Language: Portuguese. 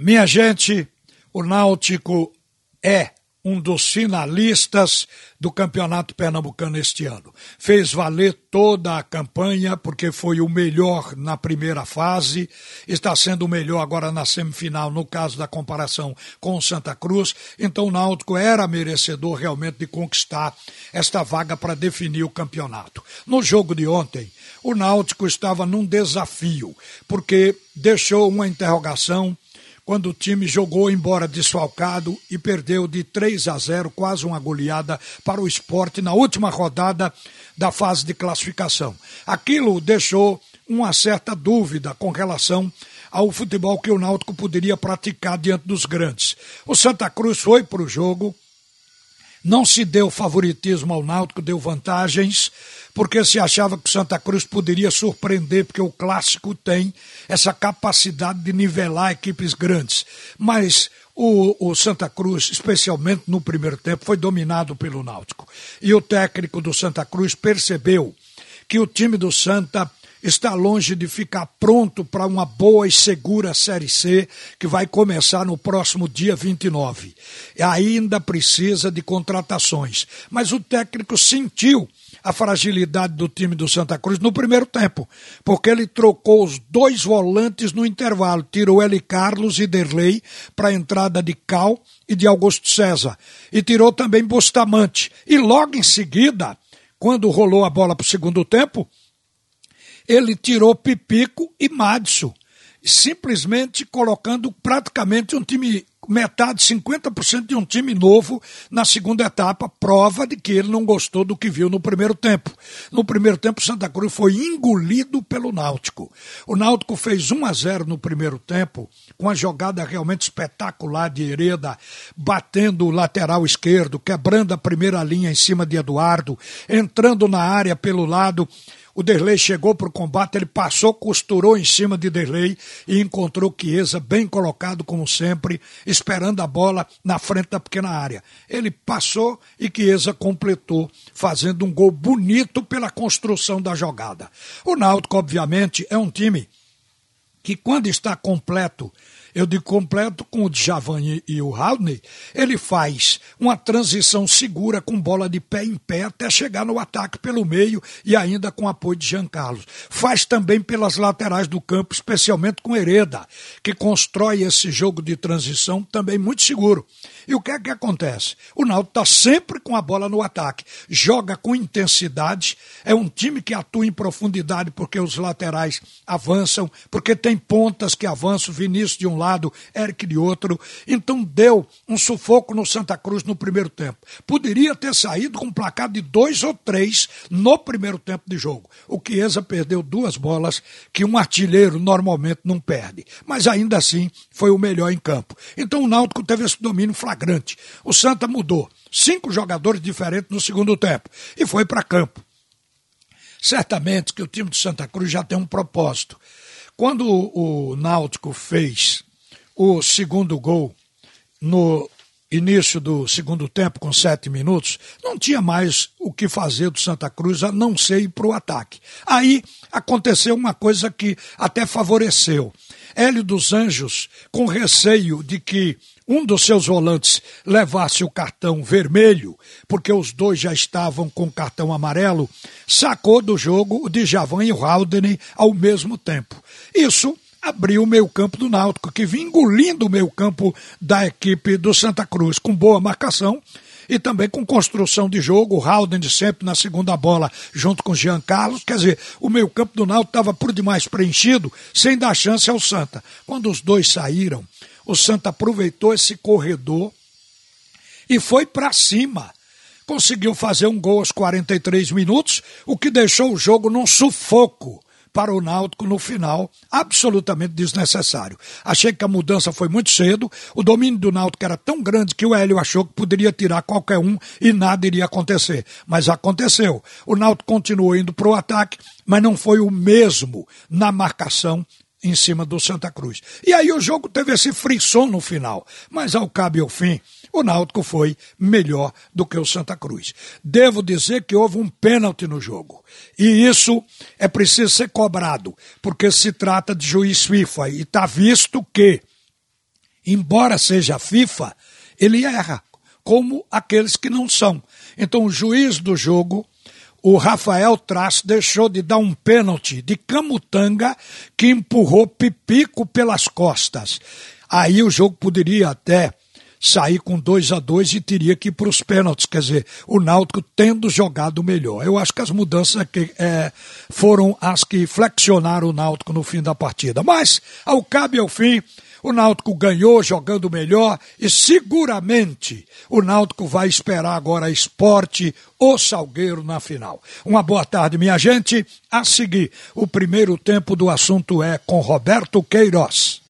Minha gente, o Náutico é um dos finalistas do Campeonato Pernambucano este ano. Fez valer toda a campanha, porque foi o melhor na primeira fase, está sendo o melhor agora na semifinal, no caso da comparação com o Santa Cruz. Então o Náutico era merecedor realmente de conquistar esta vaga para definir o campeonato. No jogo de ontem, o Náutico estava num desafio, porque deixou uma interrogação quando o time jogou embora desfalcado e perdeu de 3-0, quase uma goleada para o Sport na última rodada da fase de classificação. Aquilo deixou uma certa dúvida com relação ao futebol que o Náutico poderia praticar diante dos grandes. O Santa Cruz foi para o jogo, não se deu favoritismo ao Náutico, deu vantagens, porque se achava que o Santa Cruz poderia surpreender, porque o clássico tem essa capacidade de nivelar equipes grandes. Mas o Santa Cruz, especialmente no primeiro tempo, foi dominado pelo Náutico. E o técnico do Santa Cruz percebeu que o time do Santa está longe de ficar pronto para uma boa e segura Série C, que vai começar no próximo dia 29. Ainda precisa de contratações, mas o técnico sentiu a fragilidade do time do Santa Cruz no primeiro tempo, porque ele trocou os dois volantes no intervalo, tirou Eli Carlos e Derley para a entrada de Cal e de Augusto César, e tirou também Bustamante, e logo em seguida, quando rolou a bola para o segundo tempo, ele tirou Pipico e Madson, simplesmente colocando praticamente um time, metade, 50% de um time novo na segunda etapa, prova de que ele não gostou do que viu no primeiro tempo. No primeiro tempo, Santa Cruz foi engolido pelo Náutico. O Náutico fez 1-0 no primeiro tempo, com uma jogada realmente espetacular de Hereda, batendo o lateral esquerdo, quebrando a primeira linha em cima de Eduardo, entrando na área pelo lado. O Derley chegou para o combate, ele passou, costurou em cima de Derley e encontrou Kieza, bem colocado como sempre, esperando a bola na frente da pequena área. Ele passou e Kieza completou, fazendo um gol bonito pela construção da jogada. O Náutico, obviamente, é um time que quando está completo, eu digo completo com o Djavan e o Haldane, ele faz uma transição segura com bola de pé em pé até chegar no ataque pelo meio e ainda com apoio de Jean Carlos. Faz também pelas laterais do campo, especialmente com Hereda, que constrói esse jogo de transição também muito seguro. E o que é que acontece? O Náutico está sempre com a bola no ataque, joga com intensidade, é um time que atua em profundidade porque os laterais avançam, porque tem pontas que avançam, Vinícius de um lado, Eric de outro. Então deu um sufoco no Santa Cruz no primeiro tempo. Poderia ter saído com um placar de 2 ou 3 no primeiro tempo de jogo. O Kieza perdeu 2 bolas que um artilheiro normalmente não perde. Mas ainda assim foi o melhor em campo. Então o Náutico teve esse domínio flagrante. O Santa mudou 5 jogadores diferentes no segundo tempo e foi para campo. Certamente que o time do Santa Cruz já tem um propósito. Quando o Náutico fez o segundo gol no início do segundo tempo, com 7 minutos, não tinha mais o que fazer do Santa Cruz, a não ser ir para o ataque. Aí aconteceu uma coisa que até favoreceu. Hélio dos Anjos, com receio de que um dos seus volantes levasse o cartão vermelho, porque os dois já estavam com o cartão amarelo, sacou do jogo o Djavan e o Haldane ao mesmo tempo. Isso abriu o meio-campo do Náutico, que vinha engolindo o meio-campo da equipe do Santa Cruz, com boa marcação e também com construção de jogo. O Howden sempre na segunda bola, junto com o Jean Carlos. Quer dizer, o meio-campo do Náutico estava por demais preenchido, sem dar chance ao Santa. Quando os dois saíram, o Santa aproveitou esse corredor e foi para cima. Conseguiu fazer um gol aos 43 minutos, o que deixou o jogo num sufoco para o Náutico no final, absolutamente desnecessário. Achei que a mudança foi muito cedo, o domínio do Náutico era tão grande que o Hélio achou que poderia tirar qualquer um e nada iria acontecer. Mas aconteceu. O Náutico continuou indo para o ataque, mas não foi o mesmo na marcação em cima do Santa Cruz. E aí o jogo teve esse frisson no final, mas ao cabo e ao fim, o Náutico foi melhor do que o Santa Cruz. Devo dizer que houve um pênalti no jogo. E isso é preciso ser cobrado, porque se trata de juiz FIFA e está visto que embora seja FIFA, ele erra, como aqueles que não são. Então o juiz do jogo, o Rafael Traço, deixou de dar um pênalti de Camutanga que empurrou Pipico pelas costas. Aí o jogo poderia até sair com 2-2 e teria que ir para os pênaltis, quer dizer, o Náutico tendo jogado melhor. Eu acho que as mudanças que, foram as que flexionaram o Náutico no fim da partida. Mas, ao cabo e ao fim, o Náutico ganhou jogando melhor e seguramente o Náutico vai esperar agora Sport ou Salgueiro na final. Uma boa tarde, minha gente. A seguir, o primeiro tempo do assunto é com Roberto Queiroz.